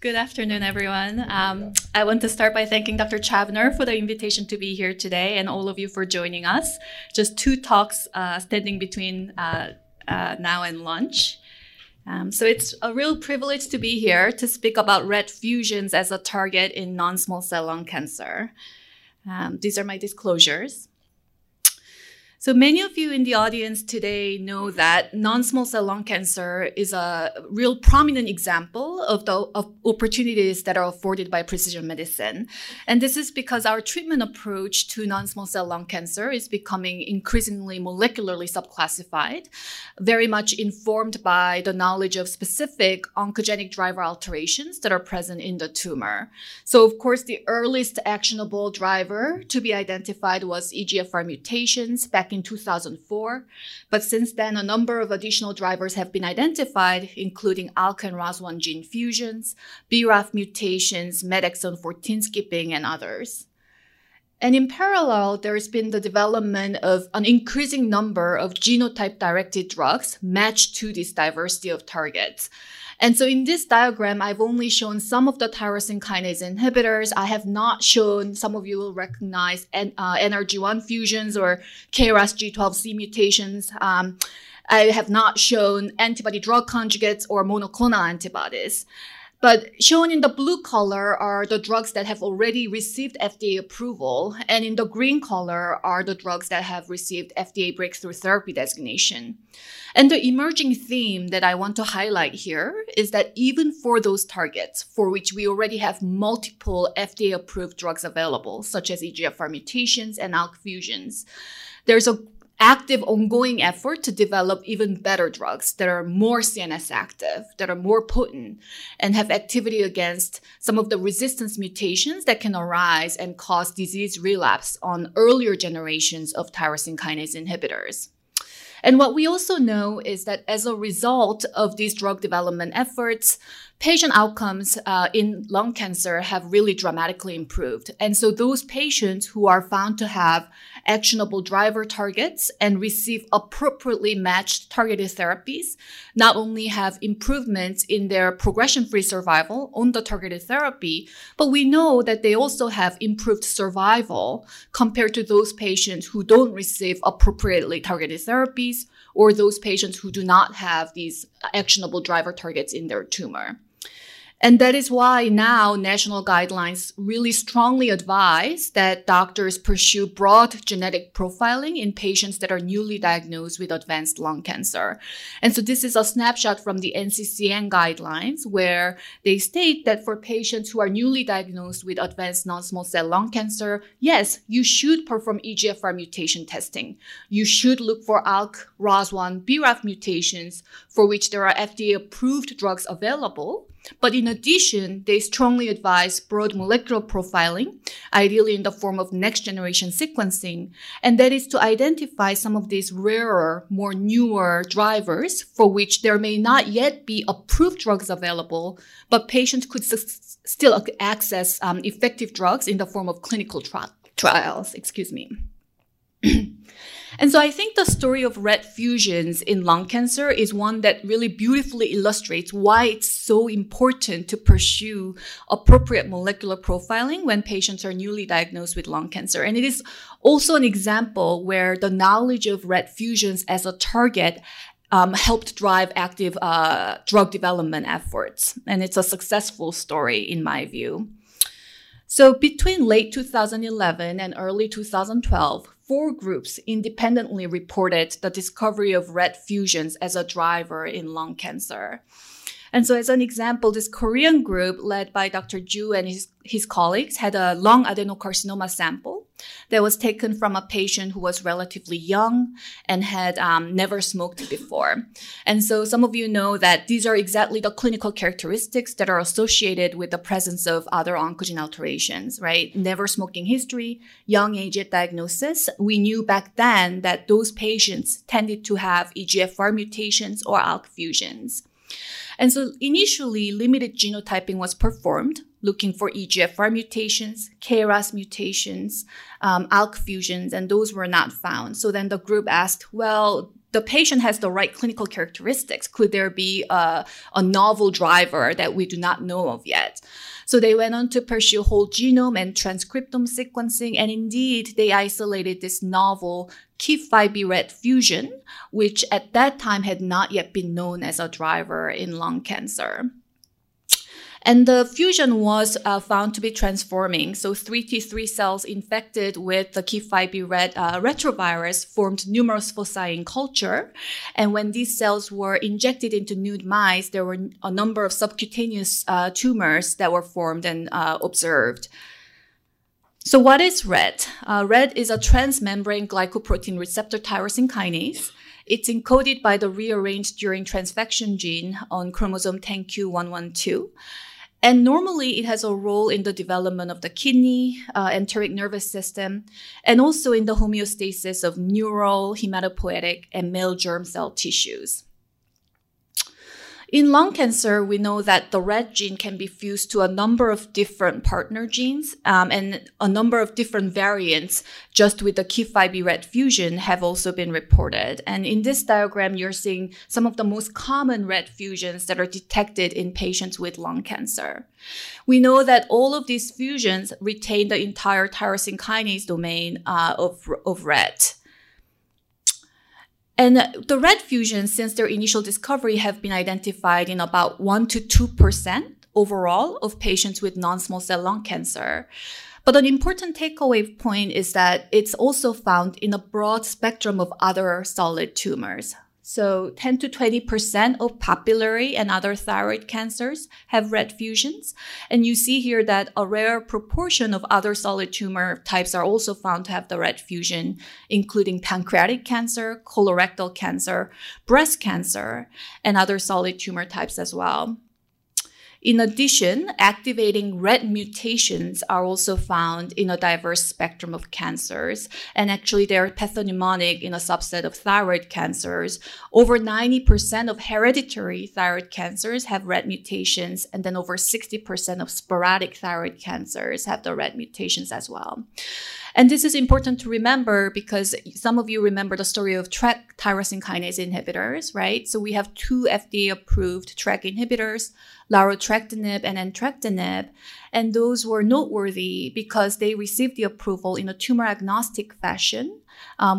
Good afternoon, everyone. I want to start by thanking Dr. Chavner for the invitation to be here today and all of you for joining us. Just two talks standing between now and lunch. So it's a real privilege to be here to speak about RET fusions as a target in non-small cell lung cancer. These are my disclosures. So many of you in the audience today know that non-small cell lung cancer is a real prominent example of the opportunities that are afforded by precision medicine. And this is because our treatment approach to non-small cell lung cancer is becoming increasingly molecularly subclassified, very much informed by the knowledge of specific oncogenic driver alterations that are present in the tumor. So of course, the earliest actionable driver to be identified was EGFR mutations back in 2004, but since then a number of additional drivers have been identified, including ALK and ROS1 gene fusions, BRAF mutations, MET exon 14 skipping, and others. And in parallel, there's been the development of an increasing number of genotype-directed drugs matched to this diversity of targets. And so in this diagram, I've only shown some of the tyrosine kinase inhibitors. I have not shown, some of you will recognize, NRG1 fusions or KRAS-G12C mutations. I have not shown antibody-drug conjugates or monoclonal antibodies. But shown in the blue color are the drugs that have already received FDA approval, and in the green color are the drugs that have received FDA breakthrough therapy designation. And the emerging theme that I want to highlight here is that even for those targets for which we already have multiple FDA-approved drugs available, such as EGFR mutations and ALK fusions, there's an active ongoing effort to develop even better drugs that are more CNS active, that are more potent, and have activity against some of the resistance mutations that can arise and cause disease relapse on earlier generations of tyrosine kinase inhibitors. And what we also know is that as a result of these drug development efforts, patient outcomes in lung cancer have really dramatically improved. And so those patients who are found to have actionable driver targets and receive appropriately matched targeted therapies not only have improvements in their progression-free survival on the targeted therapy, but we know that they also have improved survival compared to those patients who don't receive appropriately targeted therapy, or those patients who do not have these actionable driver targets in their tumor. And that is why now national guidelines really strongly advise that doctors pursue broad genetic profiling in patients that are newly diagnosed with advanced lung cancer. And so this is a snapshot from the NCCN guidelines, where they state that for patients who are newly diagnosed with advanced non-small cell lung cancer, yes, you should perform EGFR mutation testing. You should look for ALK, ROS1, BRAF mutations for which there are FDA-approved drugs available. But in addition, they strongly advise broad molecular profiling, ideally in the form of next-generation sequencing, and that is to identify some of these rarer, more newer drivers for which there may not yet be approved drugs available, but patients could still access effective drugs in the form of clinical trials. And so I think the story of RET fusions in lung cancer is one that really beautifully illustrates why it's so important to pursue appropriate molecular profiling when patients are newly diagnosed with lung cancer. And it is also an example where the knowledge of RET fusions as a target helped drive active drug development efforts. And it's a successful story in my view. So between late 2011 and early 2012, 4 groups independently reported the discovery of RET fusions as a driver in lung cancer. And so as an example, this Korean group led by Dr. Ju and his colleagues had a lung adenocarcinoma sample that was taken from a patient who was relatively young and had never smoked before. And so some of you know that these are exactly the clinical characteristics that are associated with the presence of other oncogene alterations, right? Never smoking history, young age at diagnosis. We knew back then that those patients tended to have EGFR mutations or ALK fusions. And so initially, limited genotyping was performed, looking for EGFR mutations, KRAS mutations, ALK fusions, and those were not found. So then the group asked, well, the patient has the right clinical characteristics. Could there be a novel driver that we do not know of yet? So they went on to pursue whole genome and transcriptome sequencing, and indeed they isolated this novel KIF5B-RET fusion, which at that time had not yet been known as a driver in lung cancer. And the fusion was found to be transforming. So 3T3 cells infected with the KIF5B-RET retrovirus formed numerous foci in culture. And when these cells were injected into nude mice, there were a number of subcutaneous tumors that were formed and observed. So what is RET? RET is a transmembrane glycoprotein receptor tyrosine kinase. It's encoded by the rearranged during transfection gene on chromosome 10q112. And normally, it has a role in the development of the kidney, enteric nervous system, and also in the homeostasis of neural, hematopoietic, and male germ cell tissues. In lung cancer, we know that the RET gene can be fused to a number of different partner genes, and a number of different variants just with the KIF5B-RET fusion have also been reported. And in this diagram, you're seeing some of the most common RET fusions that are detected in patients with lung cancer. We know that all of these fusions retain the entire tyrosine kinase domain of RET. And the RET fusions, since their initial discovery, have been identified in about 1 to 2% overall of patients with non-small cell lung cancer. But an important takeaway point is that it's also found in a broad spectrum of other solid tumors. So 10 to 20% of papillary and other thyroid cancers have RET fusions. And you see here that a rare proportion of other solid tumor types are also found to have the RET fusion, including pancreatic cancer, colorectal cancer, breast cancer, and other solid tumor types as well. In addition, activating RET mutations are also found in a diverse spectrum of cancers, and actually they are pathognomonic in a subset of thyroid cancers. Over 90% of hereditary thyroid cancers have RET mutations, and then over 60% of sporadic thyroid cancers have the RET mutations as well. And this is important to remember because some of you remember the story of TRK tyrosine kinase inhibitors, right? So we have two FDA-approved TRK inhibitors, larotrectinib and entrectinib, and those were noteworthy because they received the approval in a tumor-agnostic fashion.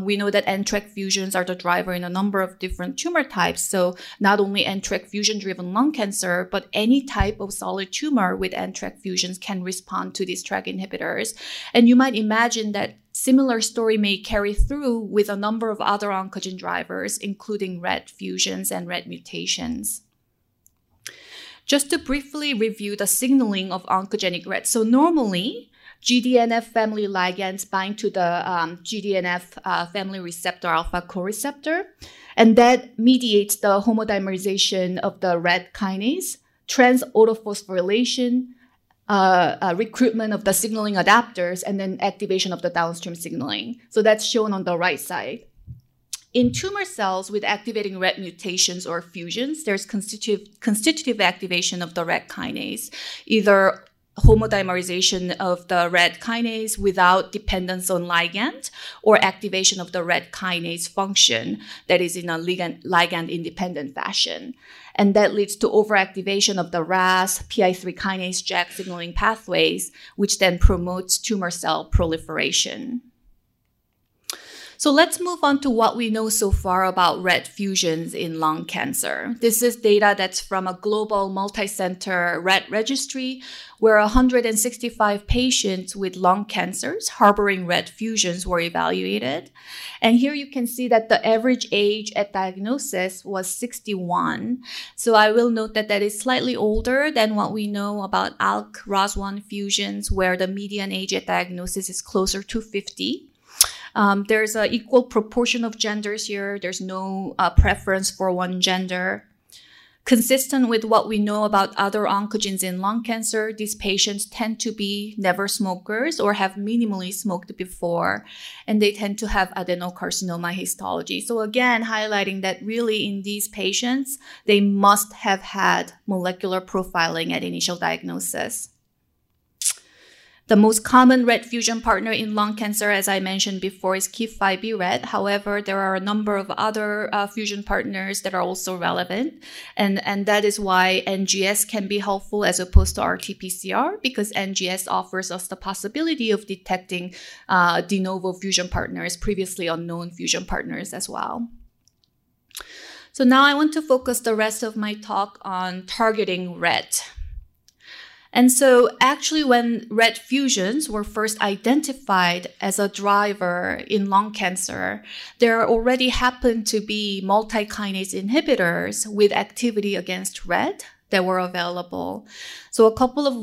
We know that NTRK fusions are the driver in a number of different tumor types, so not only NTRK fusion-driven lung cancer, but any type of solid tumor with NTRK fusions can respond to these TRK inhibitors. And you might imagine that similar story may carry through with a number of other oncogene drivers, including RET fusions and RET mutations. Just to briefly review the signaling of oncogenic RET. So normally, GDNF family ligands bind to the GDNF family receptor alpha coreceptor, and that mediates the homodimerization of the RET kinase, trans-autophosphorylation, recruitment of the signaling adapters, and then activation of the downstream signaling. So that's shown on the right side. In tumor cells with activating RET mutations or fusions, there's constitutive activation of the RET kinase, either homodimerization of the RET kinase without dependence on ligand or activation of the RET kinase function that is in a ligand-independent fashion. And that leads to overactivation of the RAS, PI3 kinase, JAK signaling pathways, which then promotes tumor cell proliferation. So let's move on to what we know so far about RET fusions in lung cancer. This is data that's from a global multicenter RET registry where 165 patients with lung cancers harboring RET fusions were evaluated. And here you can see that the average age at diagnosis was 61. So I will note that that is slightly older than what we know about ALK, ROS1 fusions, where the median age at diagnosis is closer to 50. There's an equal proportion of genders here. There's no preference for one gender. Consistent with what we know about other oncogenes in lung cancer, these patients tend to be never smokers or have minimally smoked before, and they tend to have adenocarcinoma histology. So again, highlighting that really in these patients, they must have had molecular profiling at initial diagnosis. The most common RET fusion partner in lung cancer, as I mentioned before, is KIF5B-RET. However, there are a number of other fusion partners that are also relevant. And that is why NGS can be helpful as opposed to RT-PCR, because NGS offers us the possibility of detecting de novo fusion partners, previously unknown fusion partners as well. So now I want to focus the rest of my talk on targeting RET. And so actually when RET fusions were first identified as a driver in lung cancer, there already happened to be multi-kinase inhibitors with activity against RET that were available. So a couple of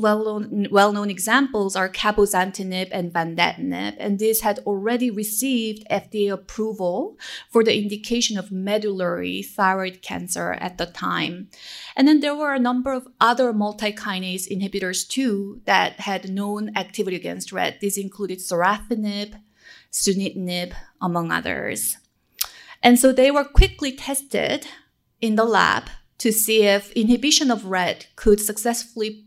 well-known examples are cabozantinib and vandetanib, and these had already received FDA approval for the indication of medullary thyroid cancer at the time. And then there were a number of other multi-kinase inhibitors too that had known activity against RET. These included sorafenib, sunitinib, among others. And so they were quickly tested in the lab to see if inhibition of RET could successfully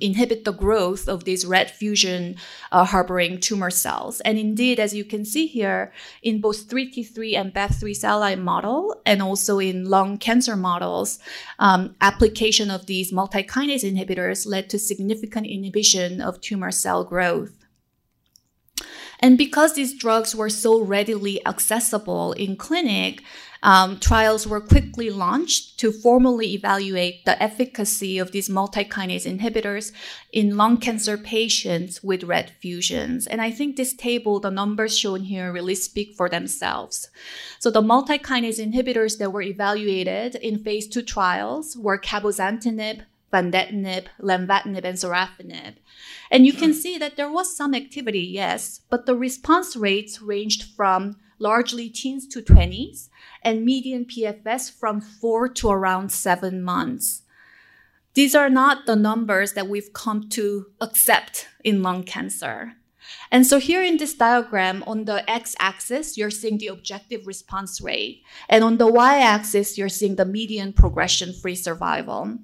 inhibit the growth of these RET fusion harboring tumor cells. And indeed, as you can see here, in both 3T3 and BAF3 cell line model, and also in lung cancer models, application of these multi-kinase inhibitors led to significant inhibition of tumor cell growth. And because these drugs were so readily accessible in clinic, trials were quickly launched to formally evaluate the efficacy of these multi-kinase inhibitors in lung cancer patients with RET fusions. And I think this table, the numbers shown here really speak for themselves. So the multi-kinase inhibitors that were evaluated in phase 2 trials were cabozantinib, vandetanib, lenvatinib, and sorafenib. And you can see that there was some activity, yes, but the response rates ranged from largely teens to 20s, and median PFS from 4 to around 7 months. These are not the numbers that we've come to accept in lung cancer. And so here in this diagram, on the x-axis, you're seeing the objective response rate, and on the y-axis, you're seeing the median progression-free survival.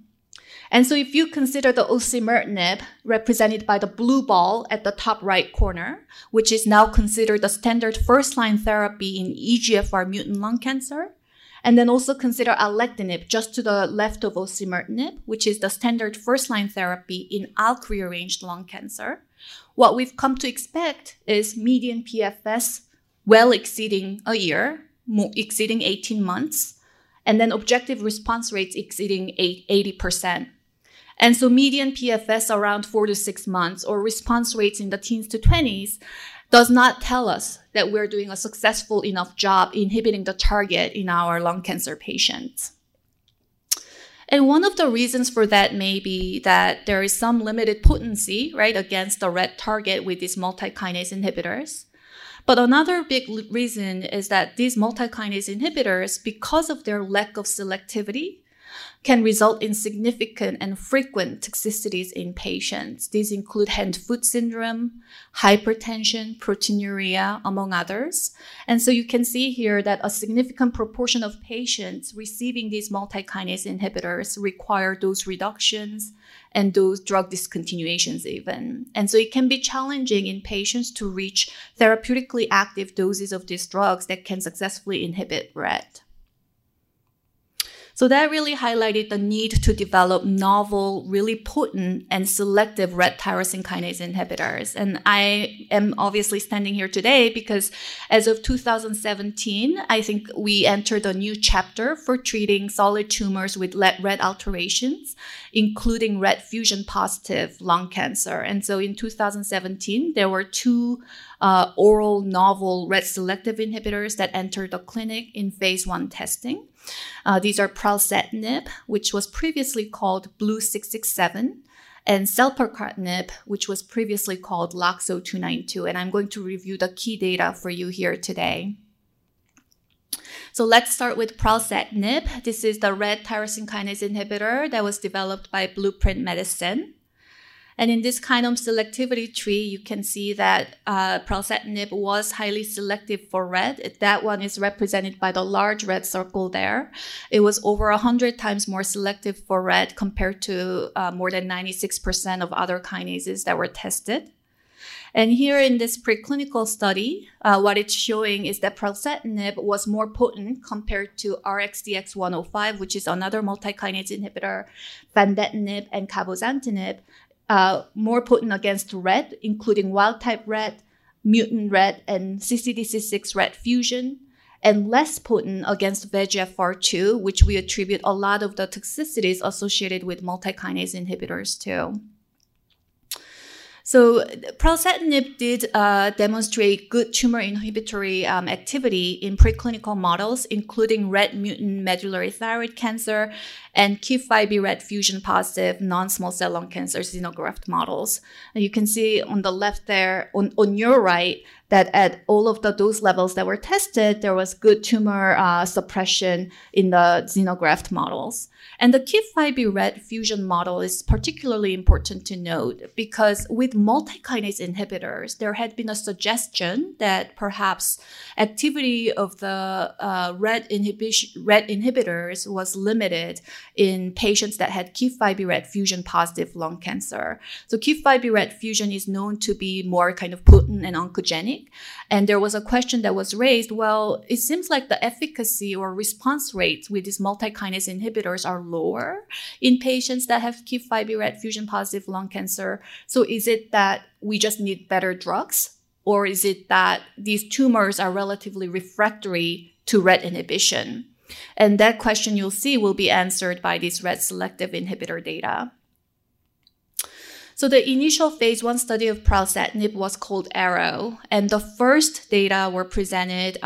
And so if you consider the osimertinib, represented by the blue ball at the top right corner, which is now considered the standard first-line therapy in EGFR mutant lung cancer, and then also consider alectinib just to the left of osimertinib, which is the standard first-line therapy in ALK rearranged lung cancer, what we've come to expect is median PFS well exceeding a year, exceeding 18 months, and then objective response rates exceeding 80%. And so median PFS around 4 to 6 months or response rates in the teens to 20s does not tell us that we're doing a successful enough job inhibiting the target in our lung cancer patients. And one of the reasons for that may be that there is some limited potency, right, against the RET target with these multi-kinase inhibitors. But another big reason is that these multi-kinase inhibitors, because of their lack of selectivity, can result in significant and frequent toxicities in patients. These include hand-foot syndrome, hypertension, proteinuria, among others. And so you can see here that a significant proportion of patients receiving these multi-kinase inhibitors require dose reductions and those drug discontinuations even. And so it can be challenging in patients to reach therapeutically active doses of these drugs that can successfully inhibit RET. So that really highlighted the need to develop novel, really potent and selective RET tyrosine kinase inhibitors. And I am obviously standing here today because as of 2017, I think we entered a new chapter for treating solid tumors with RET alterations, including RET fusion positive lung cancer. And so in 2017, there were two oral novel RET selective inhibitors that entered the clinic in phase 1 testing. These are pralsetinib, which was previously called BLU-667, and selpercatinib, which was previously called LOXO-292. And I'm going to review the key data for you here today. So let's start with pralsetinib. This is the RET tyrosine kinase inhibitor that was developed by Blueprint Medicines. And in this kinome selectivity tree, you can see that pralsetinib was highly selective for RET. That one is represented by the large red circle there. It was over 100 times more selective for RET compared to more than 96% of other kinases that were tested. And here in this preclinical study, what it's showing is that pralsetinib was more potent compared to RXDX-105, which is another multikinase inhibitor, vandetanib and cabozantinib, more potent against RET, including wild-type RET, mutant RET, and CCDC6 RET fusion, and less potent against VEGFR2, which we attribute a lot of the toxicities associated with multikinase inhibitors to. So pralsetinib did demonstrate good tumor inhibitory activity in preclinical models, including RET mutant medullary thyroid cancer and KIF5B-RET fusion positive non-small cell lung cancer xenograft models. And you can see on the left there, on your right, that at all of the dose levels that were tested, there was good tumor suppression in the xenograft models. And the KIF5B-RET fusion model is particularly important to note because with multikinase inhibitors, there had been a suggestion that perhaps activity of the RET inhibitors was limited in patients that had KIF5B-RET fusion positive lung cancer. So KIF5B-RET fusion is known to be more kind of potent and oncogenic. And there was a question that was raised, well, it seems like the efficacy or response rates with these multikinase inhibitors are lower in patients that have KIF5B-RET fusion positive lung cancer. So is it that we just need better drugs, or is it that these tumors are relatively refractory to RET inhibition? And that question you'll see will be answered by these RET selective inhibitor data. So the initial phase 1 study of pralsetinib was called ARROW, and the first data were presented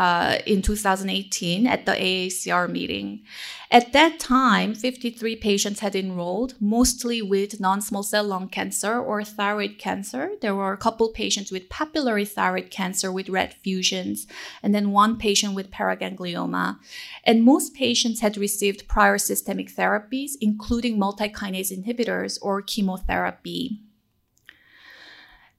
in 2018 at the AACR meeting. At that time, 53 patients had enrolled, mostly with non-small cell lung cancer or thyroid cancer. There were a couple patients with papillary thyroid cancer with RET fusions, and then one patient with paraganglioma. And most patients had received prior systemic therapies, including multikinase inhibitors or chemotherapy.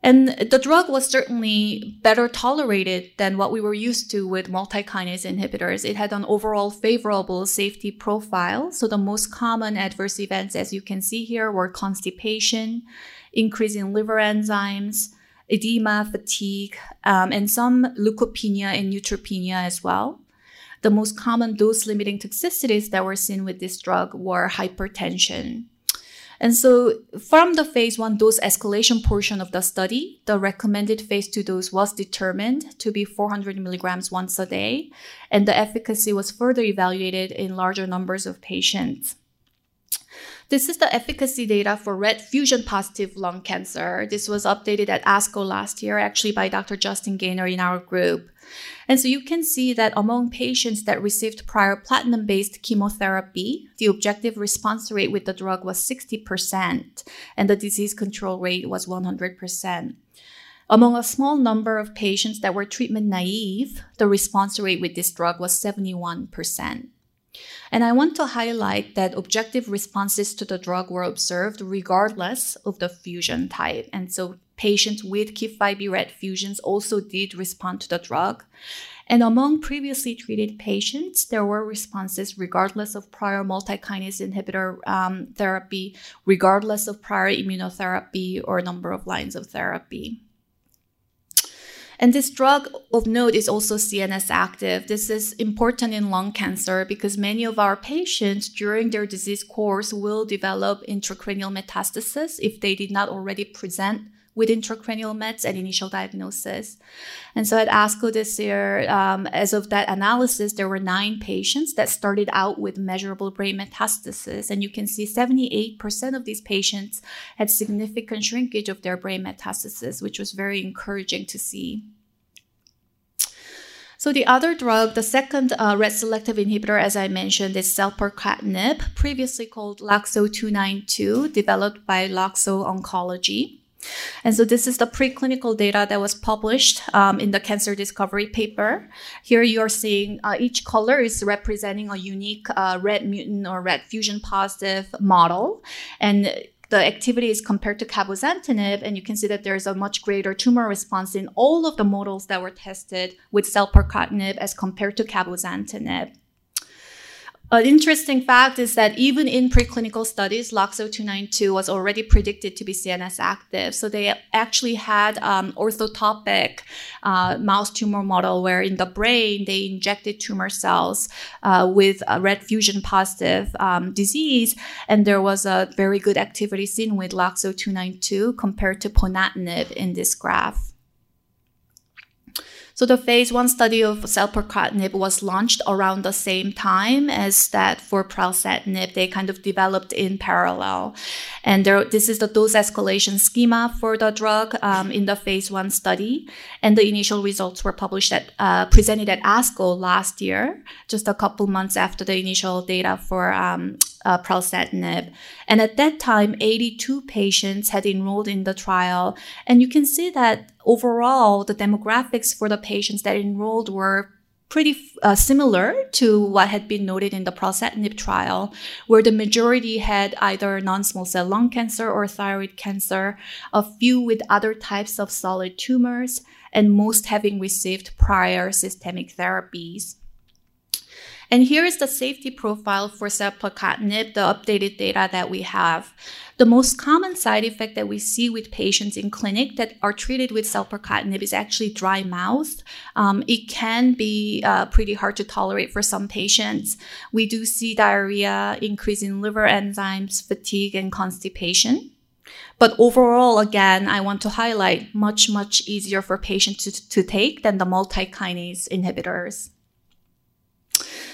And the drug was certainly better tolerated than what we were used to with multikinase inhibitors. It had an overall favorable safety profile. So the most common adverse events, as you can see here, were constipation, increase in liver enzymes, edema, fatigue, and some leukopenia and neutropenia as well. The most common dose-limiting toxicities that were seen with this drug were hypertension. And so from the phase 1 dose escalation portion of the study, the recommended phase 2 dose was determined to be 400 milligrams once a day, and the efficacy was further evaluated in larger numbers of patients. This is the efficacy data for RET fusion positive lung cancer. This was updated at ASCO last year, actually by Dr. Justin Gaynor in our group. And so you can see that among patients that received prior platinum-based chemotherapy, the objective response rate with the drug was 60%, and the disease control rate was 100%. Among a small number of patients that were treatment naive, the response rate with this drug was 71%. And I want to highlight that objective responses to the drug were observed regardless of the fusion type. And so patients with KIF5B-RET fusions also did respond to the drug. And among previously treated patients, there were responses regardless of prior multikinase inhibitor therapy, regardless of prior immunotherapy or number of lines of therapy. And this drug of note is also CNS active. This is important in lung cancer because many of our patients during their disease course will develop intracranial metastasis if they did not already present with intracranial mets at initial diagnosis. And so at ASCO this year, as of that analysis, there were 9 patients that started out with measurable brain metastasis. And you can see 78% of these patients had significant shrinkage of their brain metastasis, which was very encouraging to see. So the other drug, the second RET selective inhibitor, as I mentioned, is selpercatinib, previously called LOXO-292, developed by LOXO Oncology. And so this is the preclinical data that was published in the Cancer Discovery paper. Here you are seeing each color is representing a unique RET mutant or RET fusion positive model. And the activity is compared to cabozantinib, and you can see that there's a much greater tumor response in all of the models that were tested with selpercatinib as compared to cabozantinib. An interesting fact is that even in preclinical studies, LOXO-292 was already predicted to be CNS active. So they actually had orthotopic mouse tumor model where in the brain they injected tumor cells with RET fusion positive disease, and there was a very good activity seen with LOXO-292 compared to ponatinib in this graph. So the phase 1 study of selpercatinib was launched around the same time as that for pralsetinib. They kind of developed in parallel. And this is the dose escalation schema for the drug in the phase 1 study. And the initial results were published at, presented at ASCO last year, just a couple months after the initial data for pralsetinib. And at that time, 82 patients had enrolled in the trial. And you can see that overall, the demographics for the patients that enrolled were pretty similar to what had been noted in the pralsetinib trial, where the majority had either non-small cell lung cancer or thyroid cancer, a few with other types of solid tumors, and most having received prior systemic therapies. And here is the safety profile for selpercatinib, the updated data that we have. The most common side effect that we see with patients in clinic that are treated with selpercatinib is actually dry mouth. It can be pretty hard to tolerate for some patients. We do see diarrhea, increase in liver enzymes, fatigue, and constipation. But overall, again, I want to highlight much, much easier for patients to take than the multikinase inhibitors.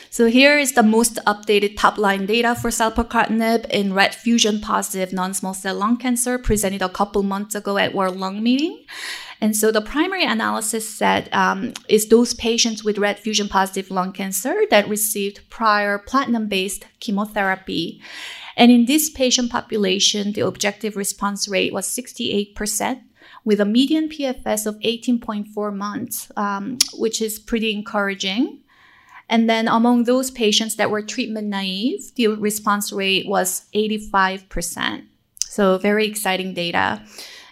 So here is the most updated top-line data for selpercatinib in RET fusion-positive non-small cell lung cancer presented a couple months ago at World Lung Meeting. And so the primary analysis set is those patients with RET fusion-positive lung cancer that received prior platinum-based chemotherapy. And in this patient population, the objective response rate was 68%. With a median PFS of 18.4 months, which is pretty encouraging. And then among those patients that were treatment naive, the response rate was 85%. So very exciting data.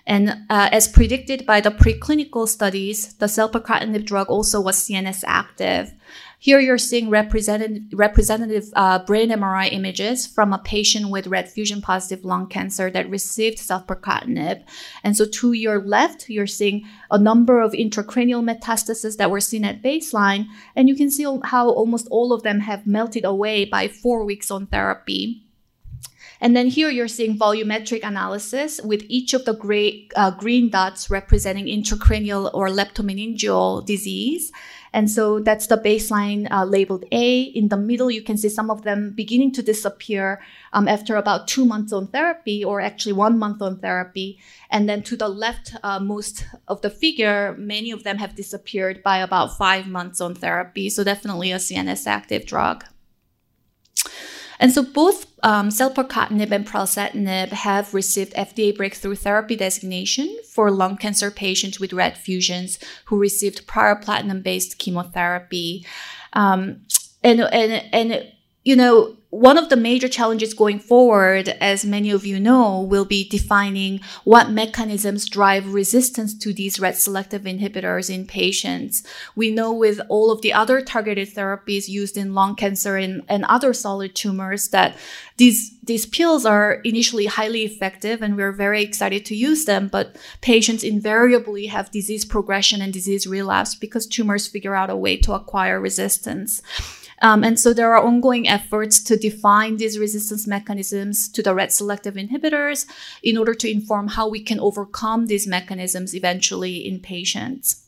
And as predicted by the preclinical studies, the selpercatinib drug also was CNS active. Here you're seeing representative brain MRI images from a patient with RET fusion-positive lung cancer that received selpercatinib. And so to your left, you're seeing a number of intracranial metastases that were seen at baseline. And you can see how almost all of them have melted away by 4 weeks on therapy. And then here you're seeing volumetric analysis with each of the green dots representing intracranial or leptomeningeal disease. And so that's the baseline labeled A. In the middle, you can see some of them beginning to disappear after about 2 months on therapy, or actually 1 month on therapy. And then to the left, most of the figure, many of them have disappeared by about 5 months on therapy. So definitely a CNS active drug. And so both selpercatinib and pralsetinib have received FDA breakthrough therapy designation for lung cancer patients with RET fusions who received prior platinum-based chemotherapy. You know, one of the major challenges going forward, as many of you know, will be defining what mechanisms drive resistance to these RET selective inhibitors in patients. We know with all of the other targeted therapies used in lung cancer and other solid tumors that these pills are initially highly effective and we're very excited to use them, but patients invariably have disease progression and disease relapse because tumors figure out a way to acquire resistance. And so there are ongoing efforts to define these resistance mechanisms to the RET selective inhibitors in order to inform how we can overcome these mechanisms eventually in patients.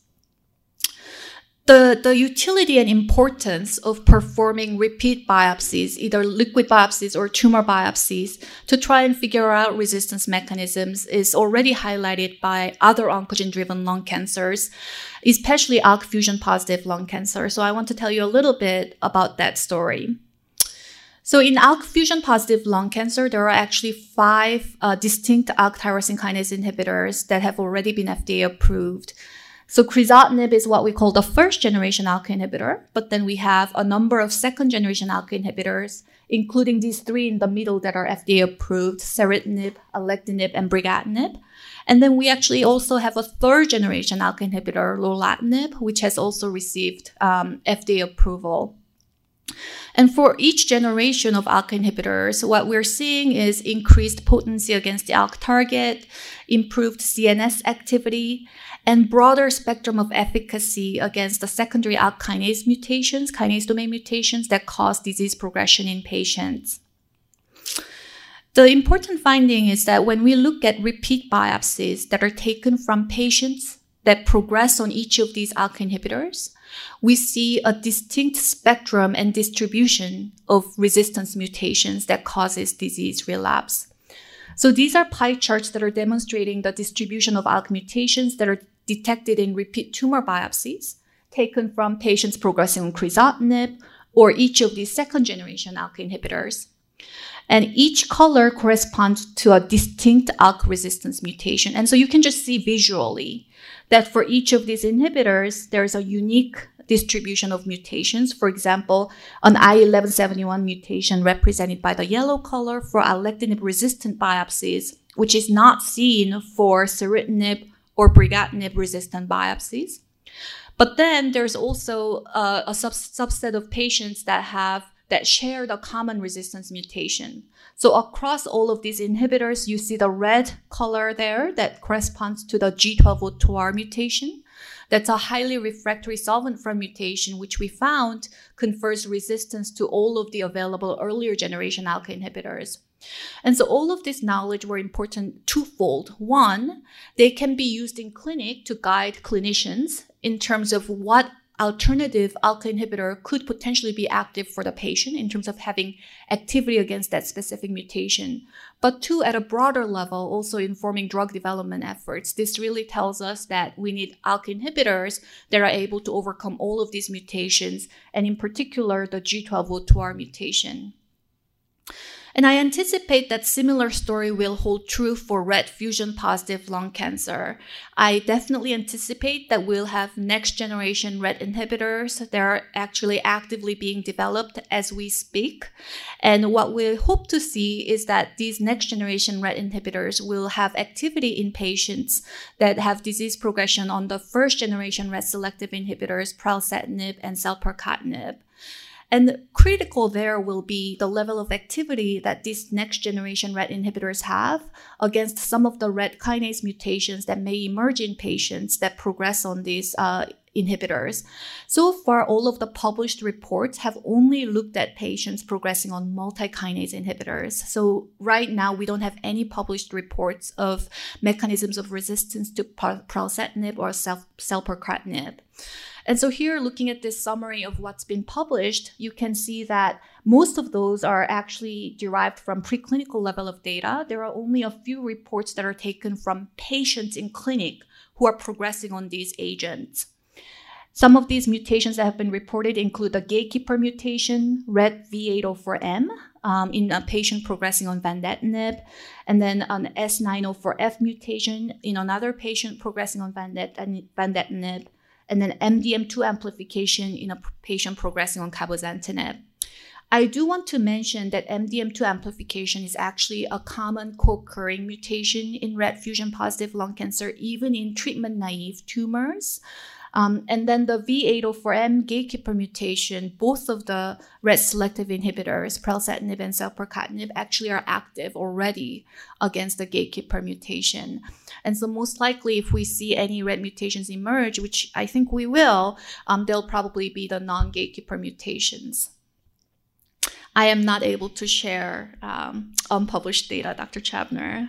The utility and importance of performing repeat biopsies, either liquid biopsies or tumor biopsies, to try and figure out resistance mechanisms is already highlighted by other oncogen-driven lung cancers, especially ALK fusion-positive lung cancer. So I want to tell you a little bit about that story. So in ALK fusion-positive lung cancer, there are actually 5 distinct ALK tyrosine kinase inhibitors that have already been FDA approved. So crizotinib is what we call the first-generation ALK inhibitor, but then we have a number of second-generation ALK inhibitors, including these 3 in the middle that are FDA-approved, ceritinib, alectinib, and brigatinib. And then we actually also have a third-generation ALK inhibitor, lorlatinib, which has also received FDA approval. And for each generation of ALK inhibitors, what we're seeing is increased potency against the ALK target, improved CNS activity, and broader spectrum of efficacy against the secondary ALK kinase mutations, kinase domain mutations that cause disease progression in patients. The important finding is that when we look at repeat biopsies that are taken from patients that progress on each of these ALK inhibitors, we see a distinct spectrum and distribution of resistance mutations that causes disease relapse. So these are pie charts that are demonstrating the distribution of ALK mutations that are detected in repeat tumor biopsies taken from patients progressing on crizotinib or each of these second-generation ALK inhibitors. And each color corresponds to a distinct ALK resistance mutation. And so you can just see visually that for each of these inhibitors, there is a unique distribution of mutations. For example, an I1171 mutation represented by the yellow color for alectinib-resistant biopsies, which is not seen for ceritinib or brigatinib-resistant biopsies. But then there's also a subset of patients that share the common resistance mutation. So across all of these inhibitors, you see the red color there that corresponds to the G12O2R mutation. That's a highly refractory solvent-front mutation, which we found confers resistance to all of the available earlier generation ALK inhibitors. And so all of this knowledge were important twofold. One, they can be used in clinic to guide clinicians in terms of what alternative ALK inhibitor could potentially be active for the patient in terms of having activity against that specific mutation. But two, at a broader level, also informing drug development efforts. This really tells us that we need ALK inhibitors that are able to overcome all of these mutations, and in particular, the G12O2R mutation. And I anticipate that similar story will hold true for RET fusion-positive lung cancer. I definitely anticipate that we'll have next-generation RET inhibitors that are actually actively being developed as we speak. And what we hope to see is that these next-generation RET inhibitors will have activity in patients that have disease progression on the first-generation RET-selective inhibitors, pralsetinib and selpercatinib. And critical there will be the level of activity that these next generation RET inhibitors have against some of the RET kinase mutations that may emerge in patients that progress on these inhibitors. So far, all of the published reports have only looked at patients progressing on multi-kinase inhibitors. So right now, we don't have any published reports of mechanisms of resistance to pralsetinib or selpercatinib. And so here, looking at this summary of what's been published, you can see that most of those are actually derived from preclinical level of data. There are only a few reports that are taken from patients in clinic who are progressing on these agents. Some of these mutations that have been reported include the gatekeeper mutation, RET V804M, in a patient progressing on vandetanib, and then an S904F mutation in another patient progressing on vandetanib, and then MDM2 amplification in a patient progressing on cabozantinib. I do want to mention that MDM2 amplification is actually a common co-occurring mutation in RET fusion-positive lung cancer, even in treatment-naive tumors. And then the V804M gatekeeper mutation, both of the RET-selective inhibitors, pralsetinib and selpercatinib, actually are active already against the gatekeeper mutation. And so most likely, if we see any RET mutations emerge, which I think we will, they'll probably be the non-gatekeeper mutations. I am not able to share unpublished data, Dr. Chavner.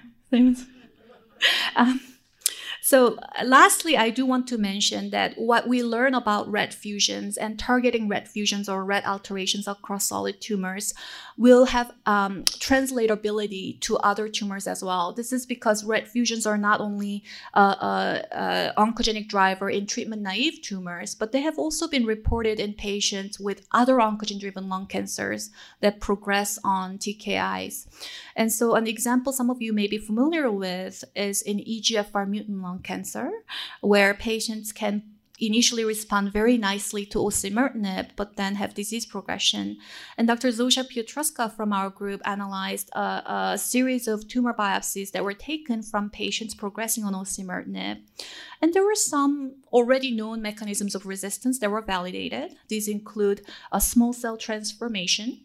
So lastly, I do want to mention that what we learn about RET fusions and targeting RET fusions or RET alterations across solid tumors will have translatability to other tumors as well. This is because RET fusions are not only an oncogenic driver in treatment-naive tumors, but they have also been reported in patients with other oncogene-driven lung cancers that progress on TKIs. And so an example some of you may be familiar with is in EGFR mutant lung cancer, where patients can initially respond very nicely to osimertinib, but then have disease progression. And Dr. Zosha Piotruska from our group analyzed a series of tumor biopsies that were taken from patients progressing on osimertinib. And there were some already known mechanisms of resistance that were validated. These include a small cell transformation,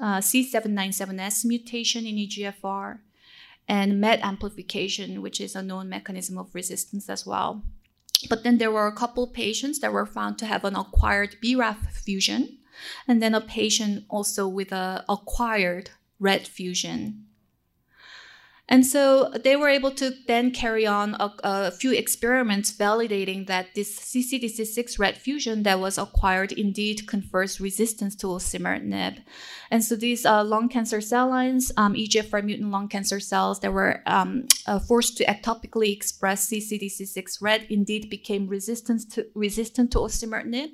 C797S mutation in EGFR, and MET amplification, which is a known mechanism of resistance as well. But then there were a couple patients that were found to have an acquired BRAF fusion, and then a patient also with an acquired RET fusion. And so they were able to then carry on a few experiments validating that this CCDC6 RET fusion that was acquired indeed confers resistance to osimertinib. And so these lung cancer cell lines, EGFR mutant lung cancer cells that were forced to ectopically express CCDC6 RET indeed became resistant to osimertinib.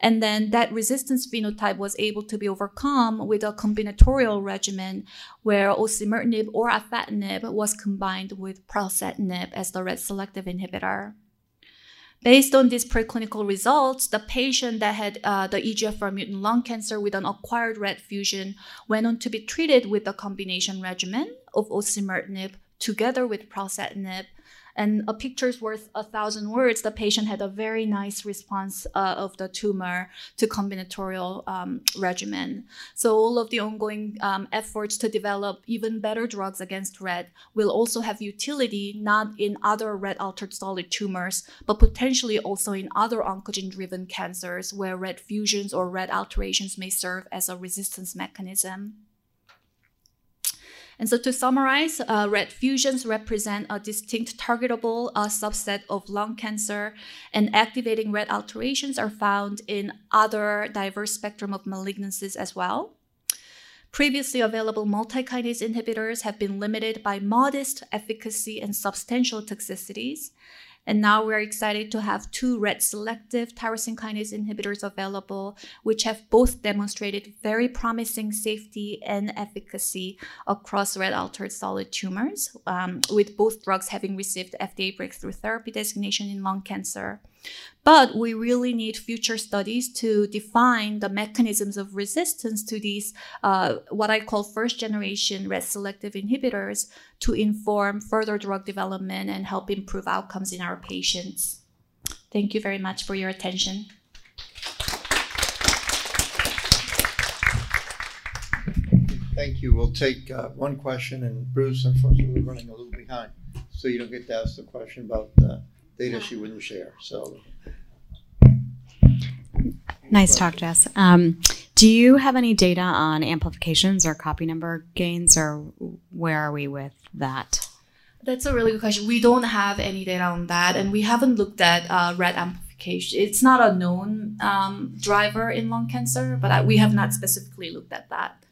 And then that resistance phenotype was able to be overcome with a combinatorial regimen where osimertinib or afatinib was combined with pralsetinib as the RET selective inhibitor. Based on these preclinical results, the patient that had the EGFR mutant lung cancer with an acquired RET fusion went on to be treated with a combination regimen of osimertinib together with pralsetinib. And a picture's worth 1,000 words, the patient had a very nice response of the tumor to combinatorial regimen. So all of the ongoing efforts to develop even better drugs against RET will also have utility not in other RET-altered solid tumors, but potentially also in other oncogen-driven cancers where RET fusions or RET alterations may serve as a resistance mechanism. And so to summarize, RET fusions represent a distinct targetable subset of lung cancer, and activating RET alterations are found in other diverse spectrum of malignancies as well. Previously available multikinase inhibitors have been limited by modest efficacy and substantial toxicities. And now we're excited to have two RET-selective tyrosine kinase inhibitors available, which have both demonstrated very promising safety and efficacy across RET-altered solid tumors, with both drugs having received FDA breakthrough therapy designation in lung cancer. But we really need future studies to define the mechanisms of resistance to these, what I call first-generation RET-selective inhibitors, to inform further drug development and help improve outcomes in our patients. Thank you very much for your attention. Thank you. We'll take one question, and Bruce, unfortunately, we're running a little behind, so you don't get to ask the question about data she wouldn't share. So, nice talk, Jess. Do you have any data on amplifications or copy number gains, or where are we with that? That's a really good question. We don't have any data on that, and we haven't looked at RET amplification. It's not a known driver in lung cancer, but we have not specifically looked at that.